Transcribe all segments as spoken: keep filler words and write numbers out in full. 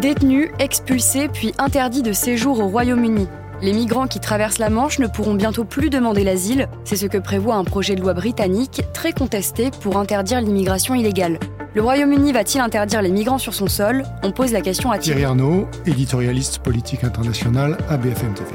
Détenus, expulsés, puis interdits de séjour au Royaume-Uni. Les migrants qui traversent la Manche ne pourront bientôt plus demander l'asile. C'est ce que prévoit un projet de loi britannique très contesté pour interdire l'immigration illégale. Le Royaume-Uni va-t-il interdire les migrants sur son sol ? On pose la question à Thierry, Thierry Arnaud, éditorialiste politique internationale à B F M T V.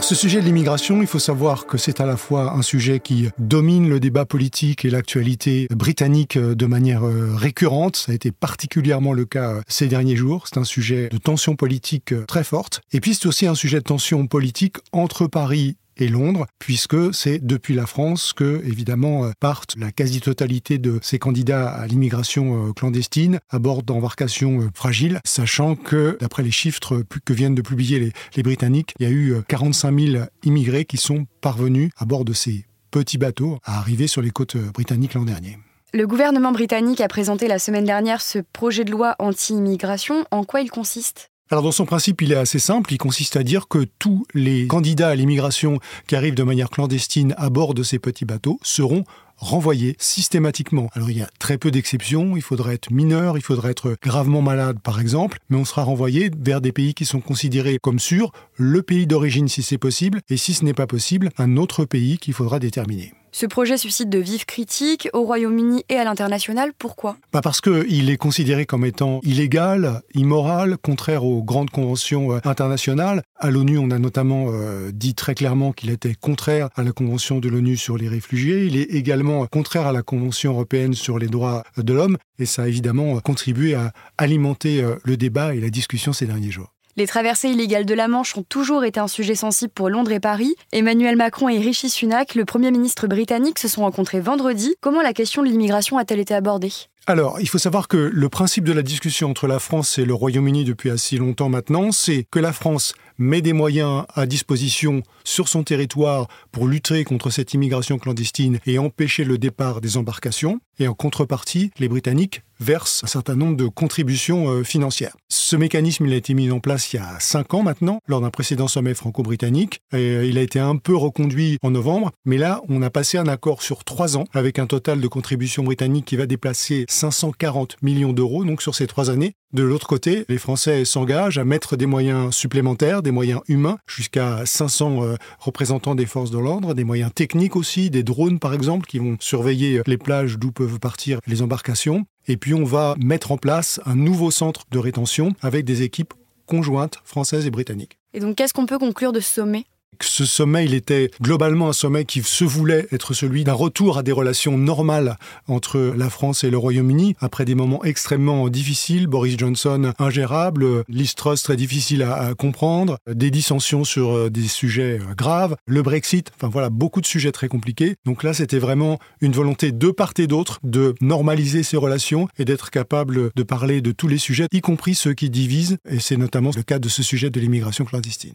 Ce sujet de l'immigration, il faut savoir que c'est à la fois un sujet qui domine le débat politique et l'actualité britannique de manière récurrente. Ça a été particulièrement le cas ces derniers jours. C'est un sujet de tension politique très forte. Et puis c'est aussi un sujet de tension politique entre Paris et Londres, puisque c'est depuis la France que, évidemment, partent la quasi-totalité de ces candidats à l'immigration clandestine à bord d'embarcations fragiles, sachant que, d'après les chiffres que viennent de publier les, les Britanniques, il y a eu quarante-cinq mille immigrés qui sont parvenus à bord de ces petits bateaux à arriver sur les côtes britanniques l'an dernier. Le gouvernement britannique a présenté la semaine dernière ce projet de loi anti-immigration. En quoi il consiste ? Alors dans son principe, il est assez simple. Il consiste à dire que tous les candidats à l'immigration qui arrivent de manière clandestine à bord de ces petits bateaux seront renvoyés systématiquement. Alors il y a très peu d'exceptions, il faudra être mineur, il faudra être gravement malade par exemple, mais on sera renvoyé vers des pays qui sont considérés comme sûrs, le pays d'origine si c'est possible, et si ce n'est pas possible, un autre pays qu'il faudra déterminer. Ce projet suscite de vives critiques au Royaume-Uni et à l'international. Pourquoi ? Bah parce qu'il est considéré comme étant illégal, immoral, contraire aux grandes conventions internationales. À l'ONU, on a notamment euh, dit très clairement qu'il était contraire à la Convention de l'ONU sur les réfugiés. Il est également contraire à la Convention européenne sur les droits de l'homme. Et ça a évidemment contribué à alimenter le débat et la discussion ces derniers jours. Les traversées illégales de la Manche ont toujours été un sujet sensible pour Londres et Paris. Emmanuel Macron et Rishi Sunak, le Premier ministre britannique, se sont rencontrés vendredi. Comment la question de l'immigration a-t-elle été abordée ? Alors, il faut savoir que le principe de la discussion entre la France et le Royaume-Uni depuis assez longtemps maintenant, c'est que la France met des moyens à disposition sur son territoire pour lutter contre cette immigration clandestine et empêcher le départ des embarcations. Et en contrepartie, les Britanniques versent un certain nombre de contributions financières. Ce mécanisme, il a été mis en place il y a cinq ans maintenant, lors d'un précédent sommet franco-britannique. Et il a été un peu reconduit en novembre, mais là, on a passé un accord sur trois ans avec un total de contributions britanniques qui va déplacer cinq cent quarante millions d'euros, donc sur ces trois années. De l'autre côté, les Français s'engagent à mettre des moyens supplémentaires, des moyens humains, jusqu'à cinq cents euh, représentants des forces de l'ordre, des moyens techniques aussi, des drones par exemple, qui vont surveiller les plages d'où peuvent partir les embarcations. Et puis on va mettre en place un nouveau centre de rétention avec des équipes conjointes françaises et britanniques. Et donc qu'est-ce qu'on peut conclure de ce sommet ? Ce sommet, il était globalement un sommet qui se voulait être celui d'un retour à des relations normales entre la France et le Royaume-Uni. Après des moments extrêmement difficiles, Boris Johnson ingérable, Liz Truss très difficile à, à comprendre, des dissensions sur des sujets graves, le Brexit, enfin voilà, beaucoup de sujets très compliqués. Donc là, c'était vraiment une volonté de part et d'autre de normaliser ces relations et d'être capable de parler de tous les sujets, y compris ceux qui divisent. Et c'est notamment le cas de ce sujet de l'immigration clandestine.